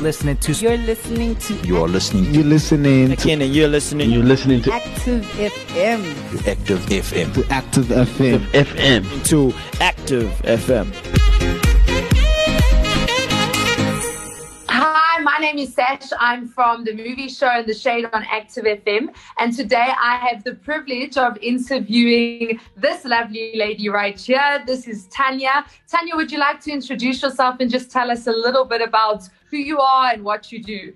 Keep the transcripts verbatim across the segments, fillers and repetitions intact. Listening to you're listening to you're listening to you're listening to again and you're listening you're listening to Active F M to Active F M to Active F M F M to Active F M. Hi, my name is Sash. I'm from the movie show In the Shade on Active F M, and today I have the privilege of interviewing this lovely lady right here. This is Tanya. Tanya, would you like to introduce yourself and just tell us a little bit about who you are and what you do?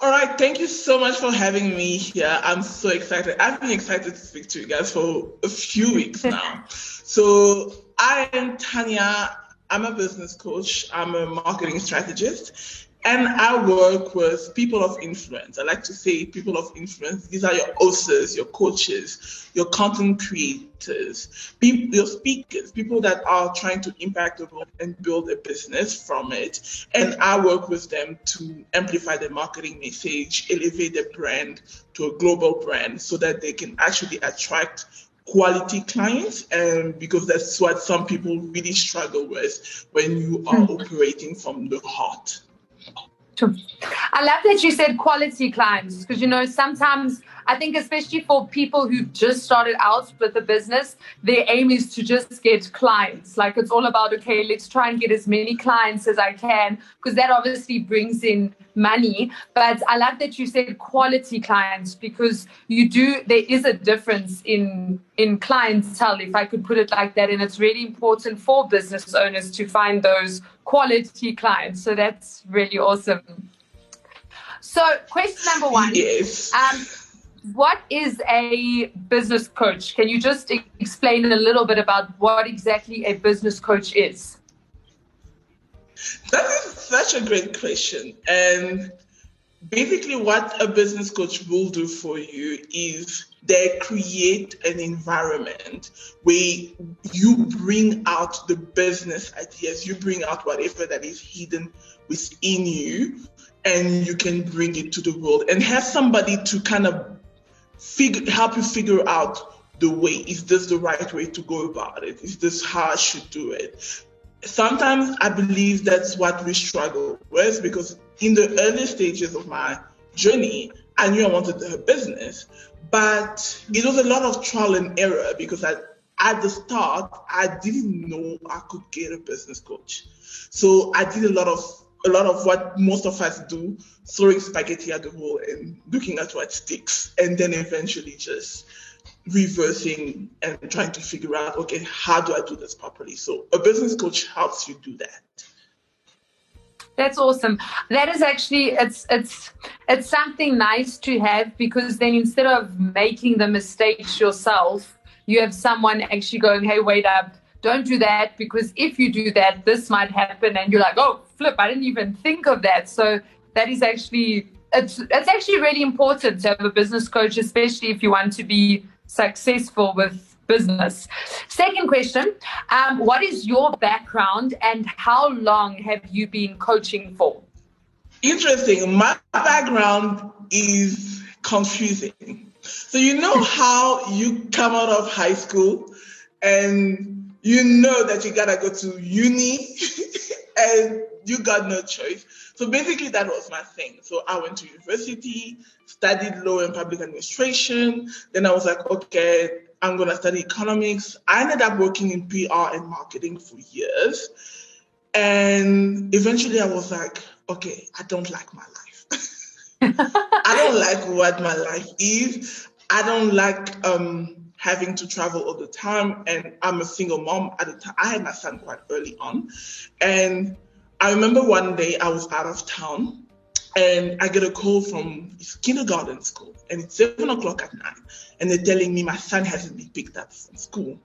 All right, thank you so much for having me here. I'm so excited. I've been excited to speak to you guys for a few weeks now. So I am Tanya. I'm a business coach. I'm a marketing strategist, and I work with people of influence. I like to say people of influence. These are your authors, your coaches, your content creators, people, your speakers, people that are trying to impact the world and build a business from it. And I work with them to amplify their marketing message, elevate their brand to a global brand so that they can actually attract quality clients, and because that's what some people really struggle with when you are operating from the heart. I love that you said quality clients, because, you know, sometimes I think especially for people who've just started out with a business, their aim is to just get clients. Like, it's all about, okay, let's try and get as many clients as I can, because that obviously brings in money. But I love that you said quality clients, because you do, there is a difference in in clientele, if I could put it like that. And it's really important for business owners to find those quality clients. So that's really awesome. So question number one, yes. um, what is a business coach? Can you just e- explain a little bit about what exactly a business coach is? That is such a great question. And basically what a business coach will do for you is they create an environment where you bring out the business ideas, you bring out whatever that is hidden within you, and you can bring it to the world and have somebody to kind of figure, help you figure out the way. Is this the right way to go about it? Is this how I should do it? Sometimes I believe that's what we struggle with, because in the early stages of my journey, I knew I wanted a business, but it was a lot of trial and error, because I, at the start, I didn't know I could get a business coach. So I did a lot of a lot of what most of us do, throwing spaghetti at the wall and looking at what sticks, and then eventually just reversing and trying to figure out, okay, how do I do this properly? So a business coach helps you do that. That's awesome. That is actually, it's it's it's something nice to have, because then instead of making the mistakes yourself, you have someone actually going, hey, wait up, don't do that, because if you do that, this might happen. And you're like, oh, flip, I didn't even think of that. So that is actually, it's, it's actually really important to have a business coach, especially if you want to be successful with business. Second question, um, what is your background and how long have you been coaching for? Interesting. My background is confusing. So you know how you come out of high school and you know that you got to go to uni and you got no choice. So basically that was my thing. So I went to university, studied law and public administration. Then I was like, okay, I'm going to study economics. I ended up working in P R and marketing for years. And eventually I was like, okay, I don't like my life. I don't like what my life is. I don't like um, having to travel all the time. And I'm a single mom at the time. I had my son quite early on. And I remember one day I was out of town and I get a call from his kindergarten school, and it's seven o'clock at night, and they're telling me my son hasn't been picked up from school.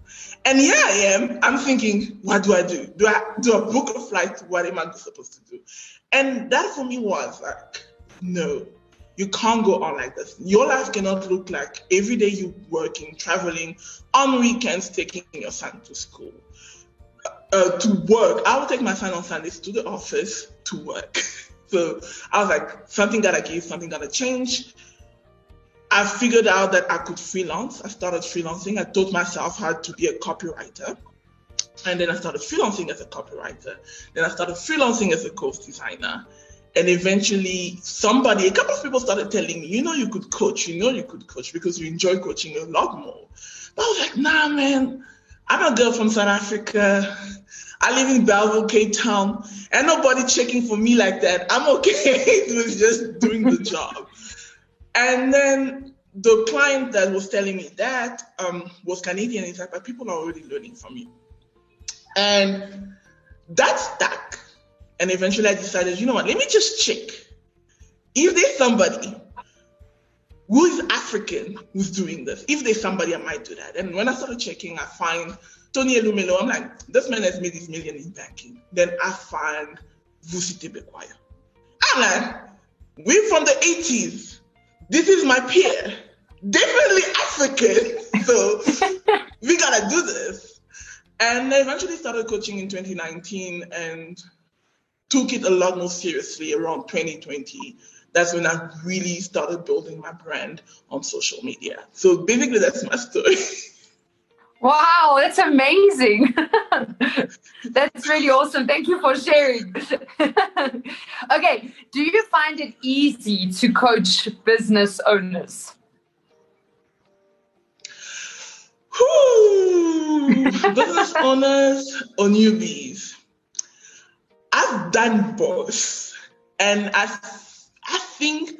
And here I am, I'm thinking, what do I do? Do I do I book a flight? What am I supposed to do? And that for me was like, no, you can't go on like this. Your life cannot look like every day you're working, traveling, on weekends, taking your son to school. Uh, to work, I would take my son on Sundays to the office to work. So I was like, something gotta give, something gotta change. I figured out that I could freelance. I started freelancing. I taught myself how to be a copywriter. And then I started freelancing as a copywriter. Then I started freelancing as a course designer. And eventually somebody, a couple of people started telling me, you know, you could coach, you know, you could coach because you enjoy coaching a lot more. But I was like, nah, man, I'm a girl from South Africa. I live in Belleville, Cape Town, and nobody checking for me like that. I'm okay with just doing the job. And then the client that was telling me that um, was Canadian. He's like, but people are already learning from you. And that stuck. And eventually I decided, you know what, let me just check. If there's somebody who is African who's doing this, if there's somebody, I might do that. And when I started checking, I find Tony Elumelo. I'm like, this man has made his million in banking. Then I find Vucite Bekoia. I'm like, we're from the eighties. This is my peer. Definitely African. So we got to do this. And I eventually started coaching in twenty nineteen and took it a lot more seriously around twenty twenty. That's when I really started building my brand on social media. So basically, that's my story. Wow, that's amazing. That's really awesome. Thank you for sharing. Okay, do you find it easy to coach business owners? Whoo, business owners or newbies? I've done both. And I, I think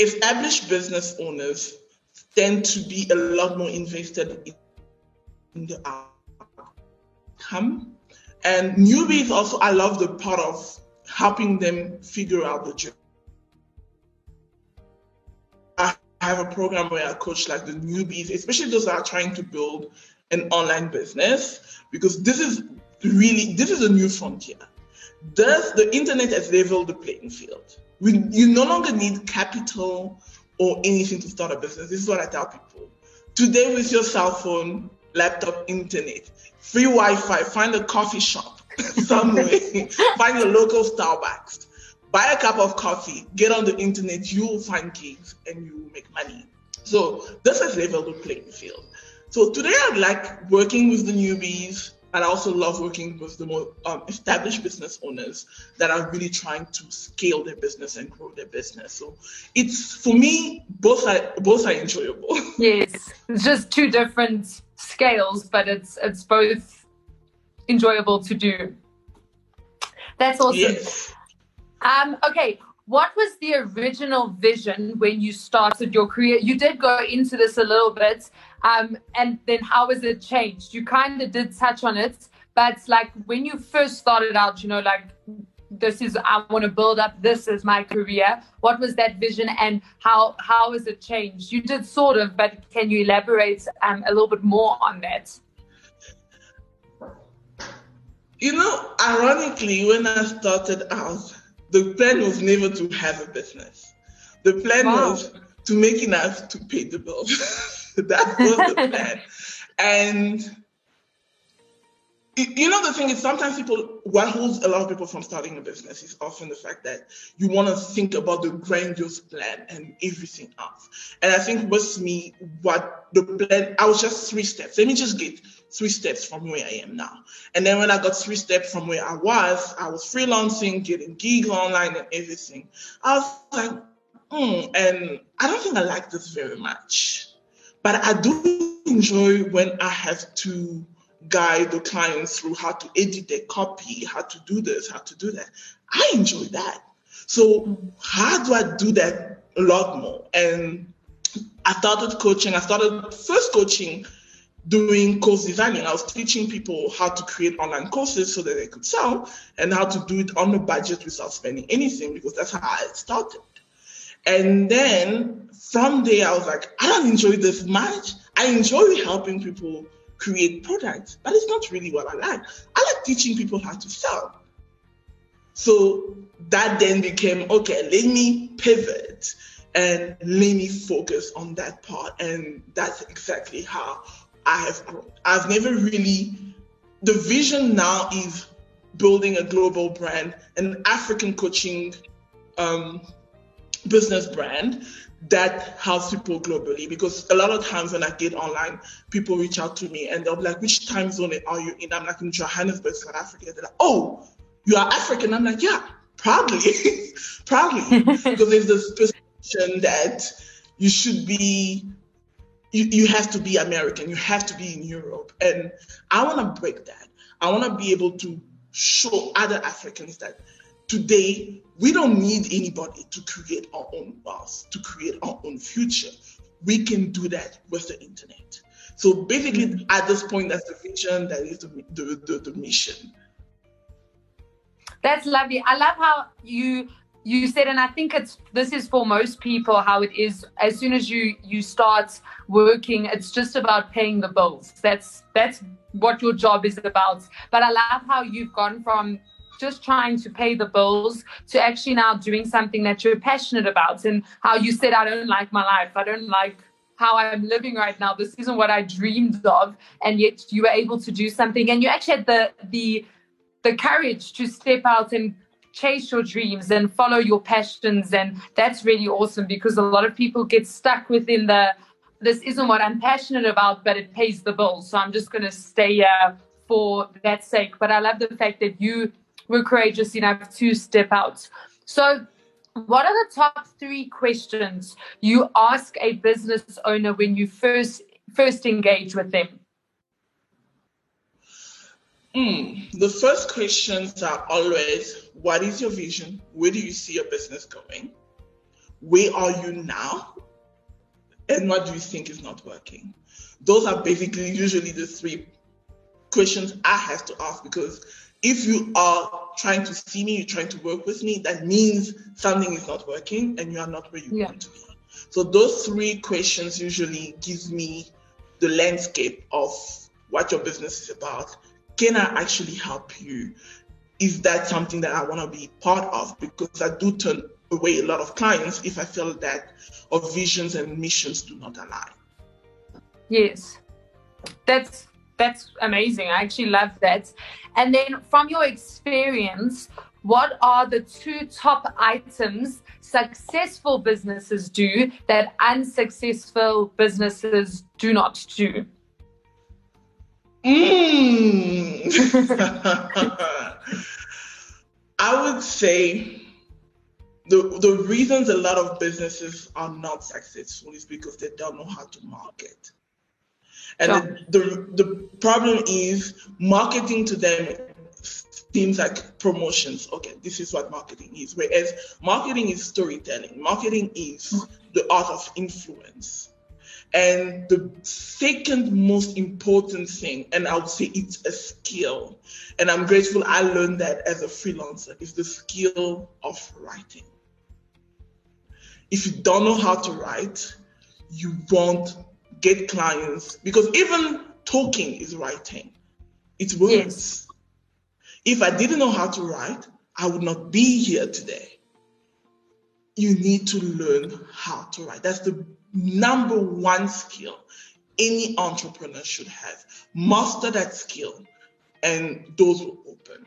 established business owners tend to be a lot more invested in the outcome, and newbies also. I love the part of helping them figure out the journey. I have a program where I coach like the newbies, especially those that are trying to build an online business, because this is really this is a new frontier. Thus, the internet has leveled the playing field. We, you no longer need capital or anything to start a business. This is what I tell people today with your cell phone, laptop, internet, free Wi-Fi, find a coffee shop somewhere, find your local Starbucks, buy a cup of coffee, get on the internet, you will find gigs and you will make money. So this has leveled the playing field. So today I like working with the newbies, and I also love working with the more um, established business owners that are really trying to scale their business and grow their business. So it's, for me, both are, both are enjoyable. Yes, it's just two different scales, but it's it's both enjoyable to do. That's awesome. Yes. Um, okay, what was the original vision when you started your career? You did go into this a little bit, um, and then how has it changed? You kind of did touch on it, but like when you first started out, you know, like this is, I want to build up, this is my career. What was that vision and how how has it changed? You did sort of, but can you elaborate um, a little bit more on that? You know, ironically, when I started out, the plan was never to have a business. The plan wow. was to make enough to pay the bills. That was the plan. And you know, the thing is, sometimes people, what holds a lot of people from starting a business is often the fact that you want to think about the grandiose plan and everything else. And I think with me, what the plan, I was just three steps. Let me just get three steps from where I am now. And then when I got three steps from where I was, I was freelancing, getting gigs online and everything. I was like, hmm, and I don't think I like this very much. But I do enjoy when I have to guide the clients through how to edit their copy, how to do this, how to do that. I enjoy that. So how do I do that a lot more? And I started coaching. I started first coaching doing course designing. I was teaching people how to create online courses so that they could sell and how to do it on a budget without spending anything, because that's how I started. And then from there, I was like, I don't enjoy this much. I enjoy helping people create products, but it's not really what I like. I like teaching people how to sell. So that then became, okay, let me pivot and let me focus on that part. And that's exactly how I have grown. I've never really, the vision now is building a global brand, an African coaching um, business brand that helps people globally, because a lot of times when I get online, people reach out to me and they'll be like, which time zone are you in? I'm like, in Johannesburg, South Africa. They're like, oh, you are African? I'm like, yeah, proudly, proudly. Because there's this perception that you should be, you, you have to be American, you have to be in Europe. And I want to break that. I want to be able to show other Africans that today, we don't need anybody to create our own wealth, to create our own future. We can do that with the internet. So basically, mm-hmm. at this point, that's the vision, that is the, the, the, the mission. That's lovely. I love how you you said, and I think it's this is for most people how it is. As soon as you you start working, it's just about paying the bills. That's that's what your job is about. But I love how you've gone from just trying to pay the bills to actually now doing something that you're passionate about, and how you said, I don't like my life. I don't like how I'm living right now. This isn't what I dreamed of. And yet you were able to do something, and you actually had the, the, the courage to step out and chase your dreams and follow your passions. And that's really awesome, because a lot of people get stuck within the, this isn't what I'm passionate about, but it pays the bills, so I'm just going to stay here for that sake. But I love the fact that you were courageous enough to step out. So what are the top three questions you ask a business owner when you first first engage with them? Mm, the first questions are always, what is your vision? Where do you see your business going? Where are you now? And what do you think is not working? Those are basically usually the three questions I have to ask, because if you are trying to see me, you're trying to work with me, that means something is not working and you are not where you yeah. want to be. So those three questions usually gives me the landscape of what your business is about. Can I actually help you? Is that something that I want to be part of? Because I do turn away a lot of clients if I feel that our visions and missions do not align. Yes, that's That's amazing. I actually love that. And then from your experience, what are the two top items successful businesses do that unsuccessful businesses do not do? Mm. I would say the, the reasons a lot of businesses are not successful is because they don't know how to market. And yeah. the, the the problem is, marketing to them seems like promotions. Okay, this is what marketing is. Whereas marketing is storytelling. Marketing is the art of influence. And the second most important thing, and I would say it's a skill, and I'm grateful I learned that as a freelancer, is the skill of writing. If you don't know how to write, you won't get clients, because even talking is writing. It's words. Yes. If I didn't know how to write, I would not be here today. You need to learn how to write. That's the number one skill any entrepreneur should have. Master that skill, and doors will open.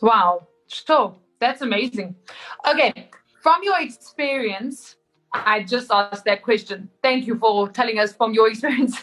Wow. So that's amazing. Okay. From your experience, I just asked that question. Thank you for telling us from your experience.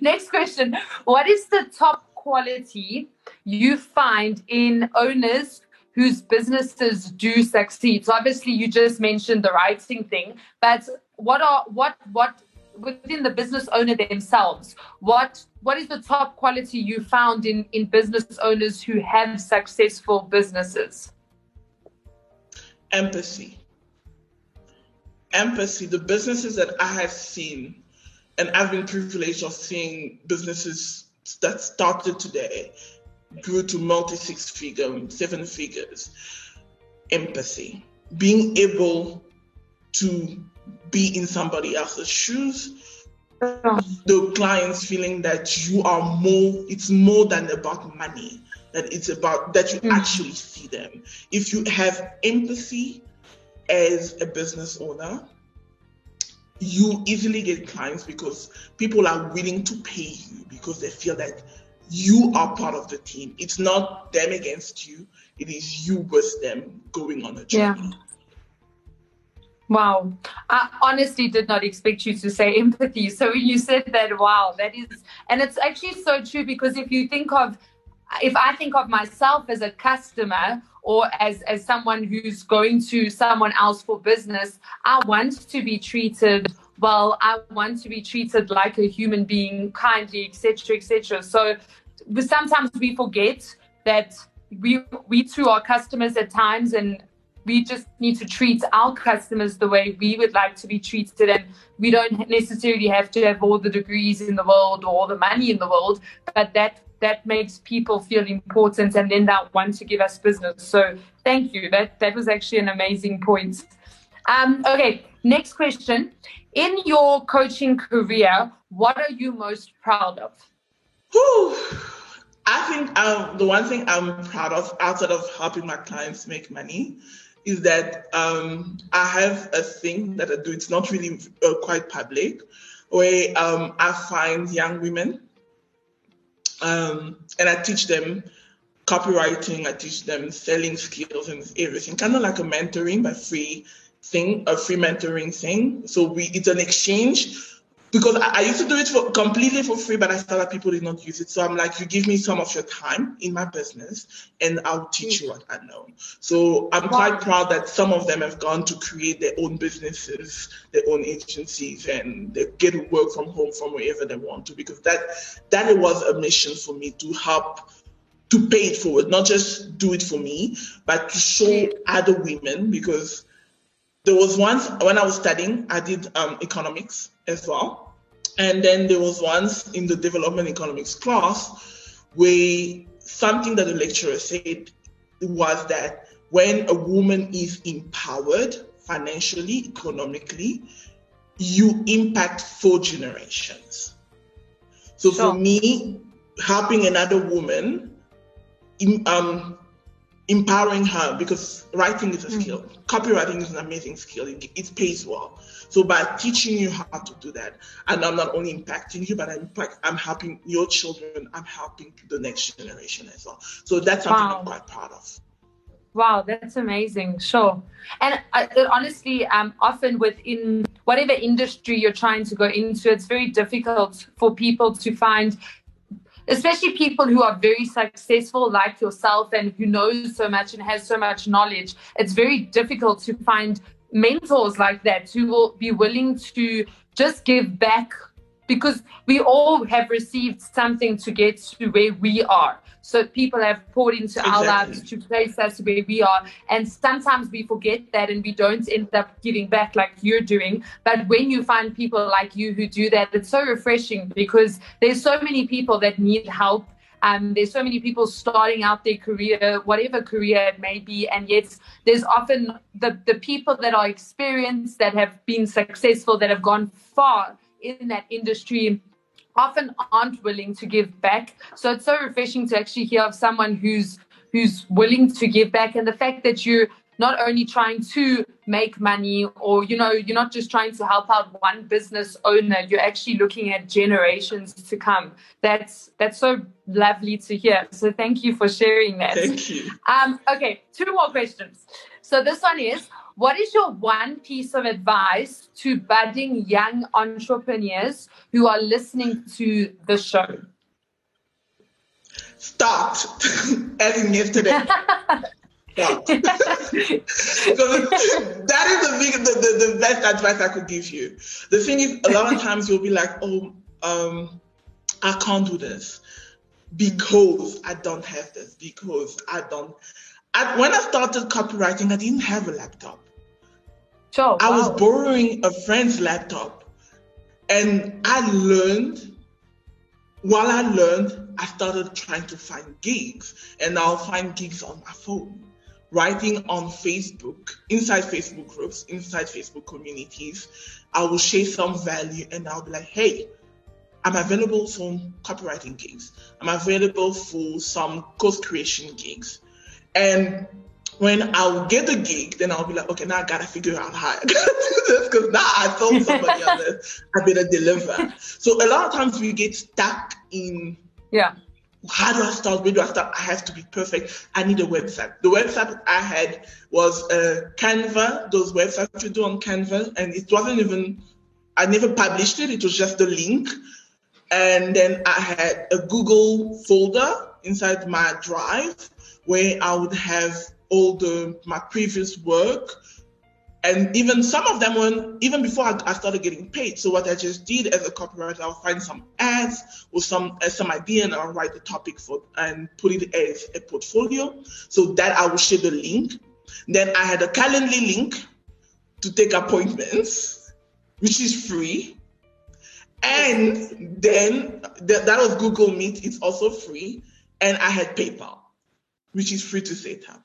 Next question. What is the top quality you find in owners whose businesses do succeed? So obviously you just mentioned the writing thing, but what are what what within the business owner themselves, what what is the top quality you found in, in business owners who have successful businesses? Empathy. Empathy, the businesses that I have seen, and I've been privileged of seeing businesses that started today, grew to multi six figure, seven figures. Empathy, being able to be in somebody else's shoes, the clients feeling that you are more, it's more than about money, that it's about that you mm. actually see them. If you have empathy as a business owner, you easily get clients, because people are willing to pay you because they feel that you are part of the team. It's not them against you. It is you with them going on a journey. Yeah. Wow. I honestly did not expect you to say empathy. So when you said that, wow, that is, and it's actually so true, because if you think of, if I think of myself as a customer or as, as someone who's going to someone else for business, I want to be treated well, I want to be treated like a human being, kindly, et cetera, et cetera. So sometimes we forget that we, we too are customers at times, and we just need to treat our customers the way we would like to be treated. And we don't necessarily have to have all the degrees in the world or all the money in the world, but that that makes people feel important, and then they'll want to give us business. So thank you. That that was actually an amazing point. Um, okay, next question. In your coaching career, what are you most proud of? Whew. I think um, the one thing I'm proud of, outside of helping my clients make money, is that um, I have a thing that I do. It's not really uh, quite public, where um, I find young women um, and I teach them copywriting. I teach them selling skills and everything, kind of like a mentoring, but free thing, a free mentoring thing. So we, it's an exchange. Because I used to do it for completely for free, but I saw that people did not use it. So I'm like, you give me some of your time in my business and I'll teach you what I know. So I'm quite proud that some of them have gone to create their own businesses, their own agencies, and they get to work from home from wherever they want to, because that that was a mission for me, to help, to pay it forward, not just do it for me, but to show other women. Because there was once when I was studying, I did um, economics as well. And then there was once in the development economics class where something that the lecturer said was that when a woman is empowered financially, economically, you impact four generations. So sure. For me, helping another woman, um, empowering her, because writing is a mm. skill. Copywriting is an amazing skill. It, it pays well. So by teaching you how to do that, and I'm not only impacting you, but I'm, impact, I'm helping your children. I'm helping the next generation as well. So that's something wow. I'm quite proud of. Wow, that's amazing. Sure. And I, honestly, um, often within whatever industry you're trying to go into, it's very difficult for people to find, especially people who are very successful like yourself and who knows so much and has so much knowledge. It's very difficult to find mentors like that who will be willing to just give back, because we all have received something to get to where we are. So people have poured into exactly. our lives to place us where we are. And sometimes we forget that and we don't end up giving back like you're doing. But when you find people like you who do that, it's so refreshing, because there's so many people that need help. Um, there's so many people starting out their career, whatever career it may be. And yet there's often the, the people that are experienced, that have been successful, that have gone far in that industry, often aren't willing to give back. So it's so refreshing to actually hear of someone who's who's willing to give back. And the fact that you're not only trying to make money, or, you know, you're not just trying to help out one business owner, you're actually looking at generations to come. That's that's so lovely to hear. So thank you for sharing that. Thank you. Um, okay, two more questions. So this one is, what is your one piece of advice to budding young entrepreneurs who are listening to the show? Start, as in yesterday. Start. So that is the, big, the, the, the best advice I could give you. The thing is, a lot of times you'll be like, oh, um, I can't do this because I don't have this, because I don't. I, when I started copywriting, I didn't have a laptop. Sure, I wow. was borrowing a friend's laptop, and I learned, while I learned, I started trying to find gigs, and I'll find gigs on my phone, writing on Facebook, inside Facebook groups, inside Facebook communities. I will share some value, and I'll be like, hey, I'm available for copywriting gigs. I'm available for some course creation gigs. And when I'll get the gig, then I'll be like, okay, now I gotta figure out how I gotta do this, because now I told somebody else this, I better deliver. So a lot of times we get stuck in yeah. how do I start? Where do I start? I have to be perfect. I need a website. The website I had was uh, Canva, those websites you do on Canva. And it wasn't even, I never published it. It was just a link. And then I had a Google folder inside my drive where I would have all the my previous work. And even some of them were, even before I, I started getting paid. So what I just did as a copywriter, I'll find some ads or some uh, some idea, and I'll write the topic for and put it as a portfolio. So that I will share the link. Then I had a Calendly link to take appointments, which is free. And then th- that was Google Meet. It's also free. And I had PayPal, which is free to set up.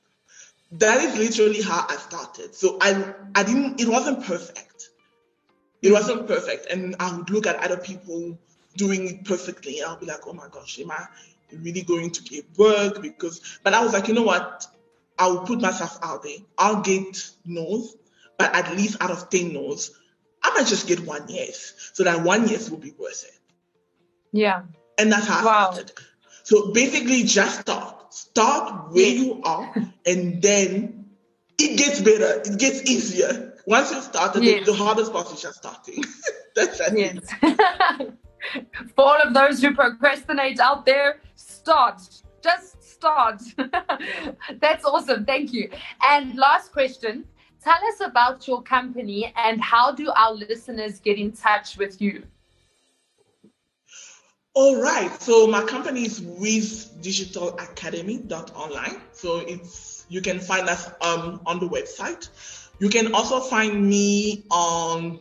That is literally how I started. So I, I didn't, it wasn't perfect. It wasn't perfect. And I would look at other people doing it perfectly. And I'll be like, oh my gosh, am I really going to get work? Because, but I was like, you know what? I will put myself out there. I'll get no's, but at least out of ten no's, I might just get one yes. So that one yes will be worth it. Yeah. And that's how wow. I started. So basically just start. Start where you are, and then it gets better. It gets easier. Once you've started, yes. the, the hardest part is just starting. That's that. Yes. For all of those who procrastinate out there, start. Just start. That's awesome. Thank you. And last question. Tell us about your company and how do our listeners get in touch with you? All right, so my company is with digital academy dot online. So it's you can find us um, on the website. You can also find me on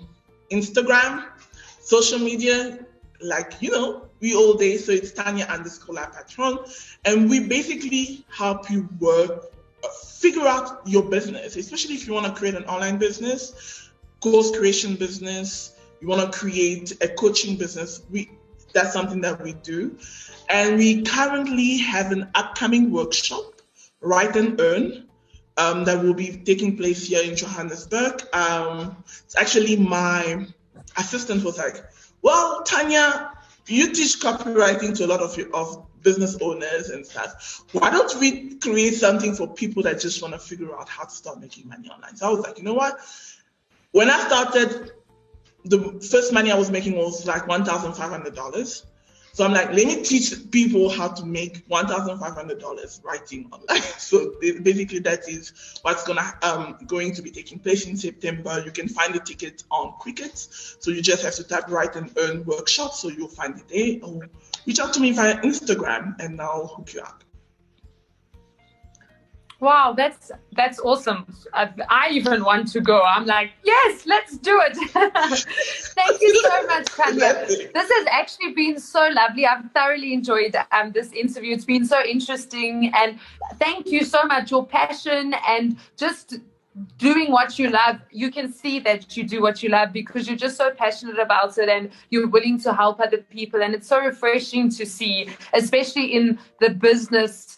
Instagram, social media, like, you know, we all day. So it's Tanya underscore Patron. And we basically help you work, figure out your business, especially if you want to create an online business, course creation business, you want to create a coaching business. We That's something that we do. And we currently have an upcoming workshop, Write and Earn, um, that will be taking place here in Johannesburg. Um, it's actually my assistant was like, well, Tanya, you teach copywriting to a lot of, your, of business owners and stuff. Why don't we create something for people that just want to figure out how to start making money online? So I was like, you know what? When I started, the first money I was making was like one thousand five hundred dollars. So I'm like, let me teach people how to make one thousand five hundred dollars writing online. So basically that is what's gonna um, going to be taking place in September. You can find the ticket on Quickets. So you just have to type Write and Earn workshop. So you'll find it there. Or reach out to me via Instagram and I'll hook you up. Wow, that's that's awesome. I, I even want to go. I'm like, yes, let's do it. Thank you so much, Tanya. This has actually been so lovely. I've thoroughly enjoyed um, this interview. It's been so interesting. And thank you so much. Your passion and just doing what you love, you can see that you do what you love because you're just so passionate about it and you're willing to help other people. And it's so refreshing to see, especially in the business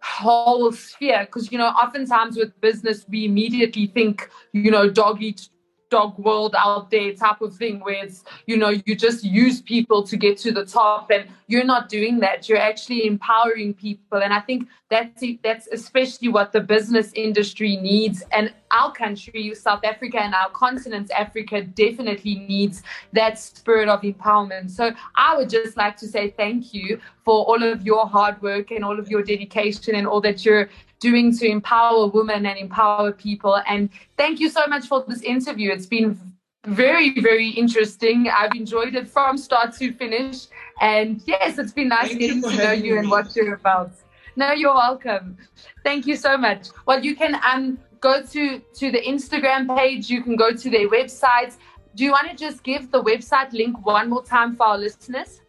whole sphere, because you know oftentimes with business we immediately think you know dog eat dog world out there type of thing where it's you know you just use people to get to the top, and you're not doing that. You're actually empowering people, and I think that's that's especially what the business industry needs, and our country South Africa and our continent Africa definitely needs that spirit of empowerment. So I would just like to say thank you for all of your hard work and all of your dedication and all that you're doing to empower women and empower people. And thank you so much for this interview. It's been very, very interesting. I've enjoyed it from start to finish. And yes, it's been nice getting to know you and what you're about. No, you're welcome. Thank you so much. Well, you can um go to, to the Instagram page. You can go to their website. Do you want to just give the website link one more time for our listeners?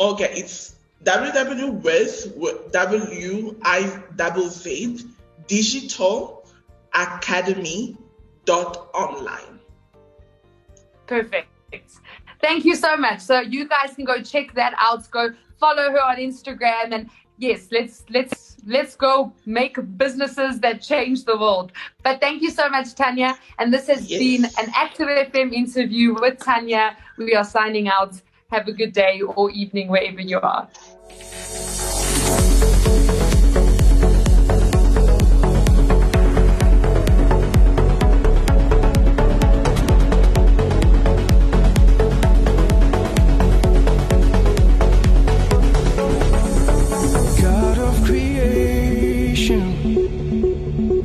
Okay, it's w w w dot digital academy dot online. Perfect. Thank you so much. So you guys can go check that out. Go follow her on Instagram, and yes, let's let's let's go make businesses that change the world. But thank you so much, Tanya. And this has yes. been an Active F M interview with Tanya. We are signing out. Have a good day or evening wherever you are.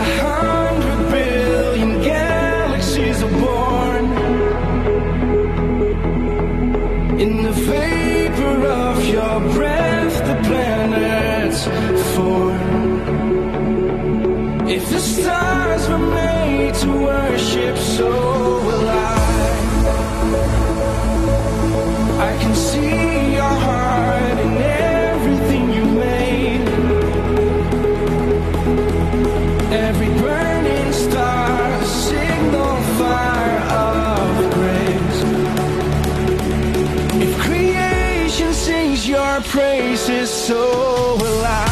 A hundred billion galaxies are born in the vapor of your breath. The planets form. If the stars were made to worship, so will I. I can see your heart in everything you made. Every burning star, a signal fire of grace. If creation sings your praises, so will I.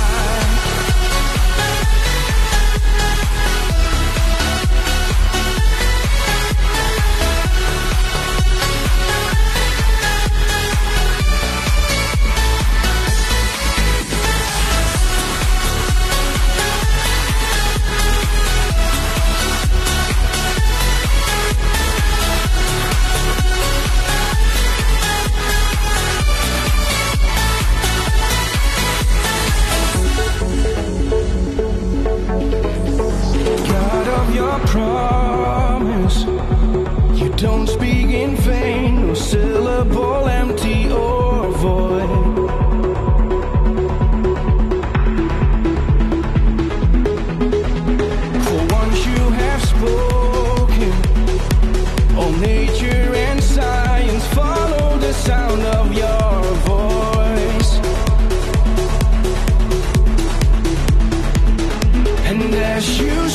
As you